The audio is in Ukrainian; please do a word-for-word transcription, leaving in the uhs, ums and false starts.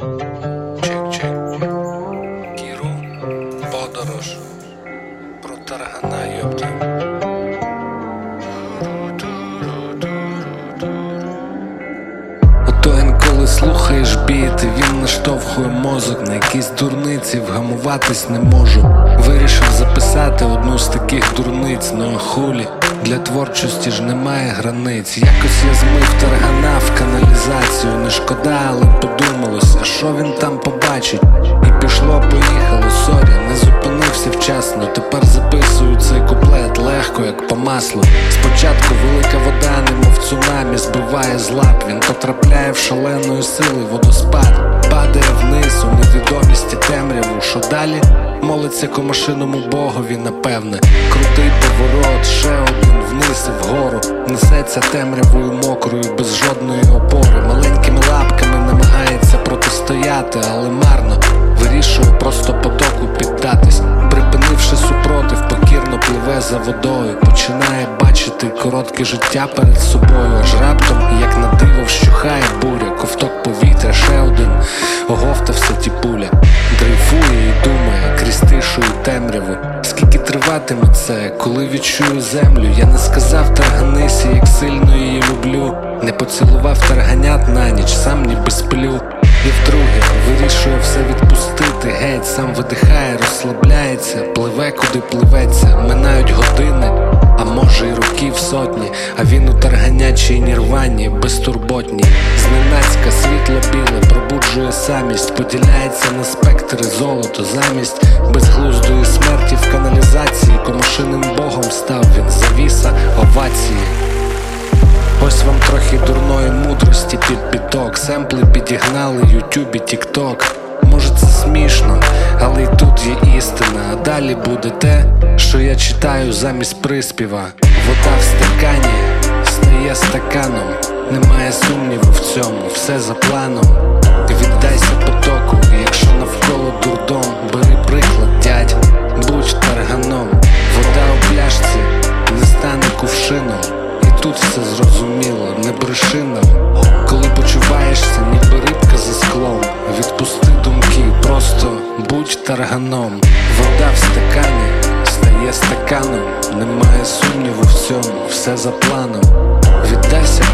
Чик-чик, Кіру, подорож, про таргана йоптів. Ото інколи слухаєш біт, він наштовхує мозок на якісь дурниці, вгамуватись не можу. Вирішив записати одну з таких дурниць, ну а хулі? Для творчості ж немає границь. Якось я змив таргана в каналізацію. Не шкода, але подумалось, а що він там побачить? І пішло, поїхало, сорі, не зупинився вчасно. Тепер записую цей куплет легко, як по маслу. Спочатку велика вода, немов цунамі, збиває з лап. Він потрапляє в шаленої сили водоспад, падає вниз у невідомість і темряву. Що далі? Молиться комашиному богові, напевне. Крутий поворот, ще один вниз і вгору. Несеться темрявою мокрою, без жодної опори. Маленькими лапками намагається протистояти, але марно. Вирішує просто потоку піддатись. Припинивши супротив, покірно пливе за водою. Починає бачити коротке життя перед собою. Аж раптом, як на диво, вщухає буря. Ковток повітря, ще один, оговтався ті пуля. Дрейфує і думає крізь тишу і темряву. Скільки триватиме це, коли відчую землю? Я не сказав тарганисі, як сильно її люблю. Не поцілував тарганят на ніч, сам ніби сплю. І вдруге вирішує все відпустити. Геть сам видихає, розслабляється, пливе куди пливеться. Минають години, а може й років сотні. А він у тарганячій нірвані, безтурботній. Зненацька світло-біле пробуджує самість. Поділяється на спектри золото замість безглуздої смерті в каналізації. Комашиним богом став він, завіса овації. Ось вам трохи дурної мудрості під біток. Семпли підігнали ютюб і тік-ток. Може це смішно, але й тут є істина. А далі буде те, що я читаю замість приспіва. Вода в стакані стає стаканом. Немає сумніву в цьому, все за планом. Віддайся потоку, якщо навколо дурдом. Бери приклад, дядь, будь тарганом. Вода у пляшці не стане кувшином. Тут все зрозуміло, не бреши нам. Коли почуваєшся, ніби рибка за склом, відпусти думки, просто будь тарганом. Вода в стакані стає стаканом. Немає сумніву в цьому, все за планом. Віддайся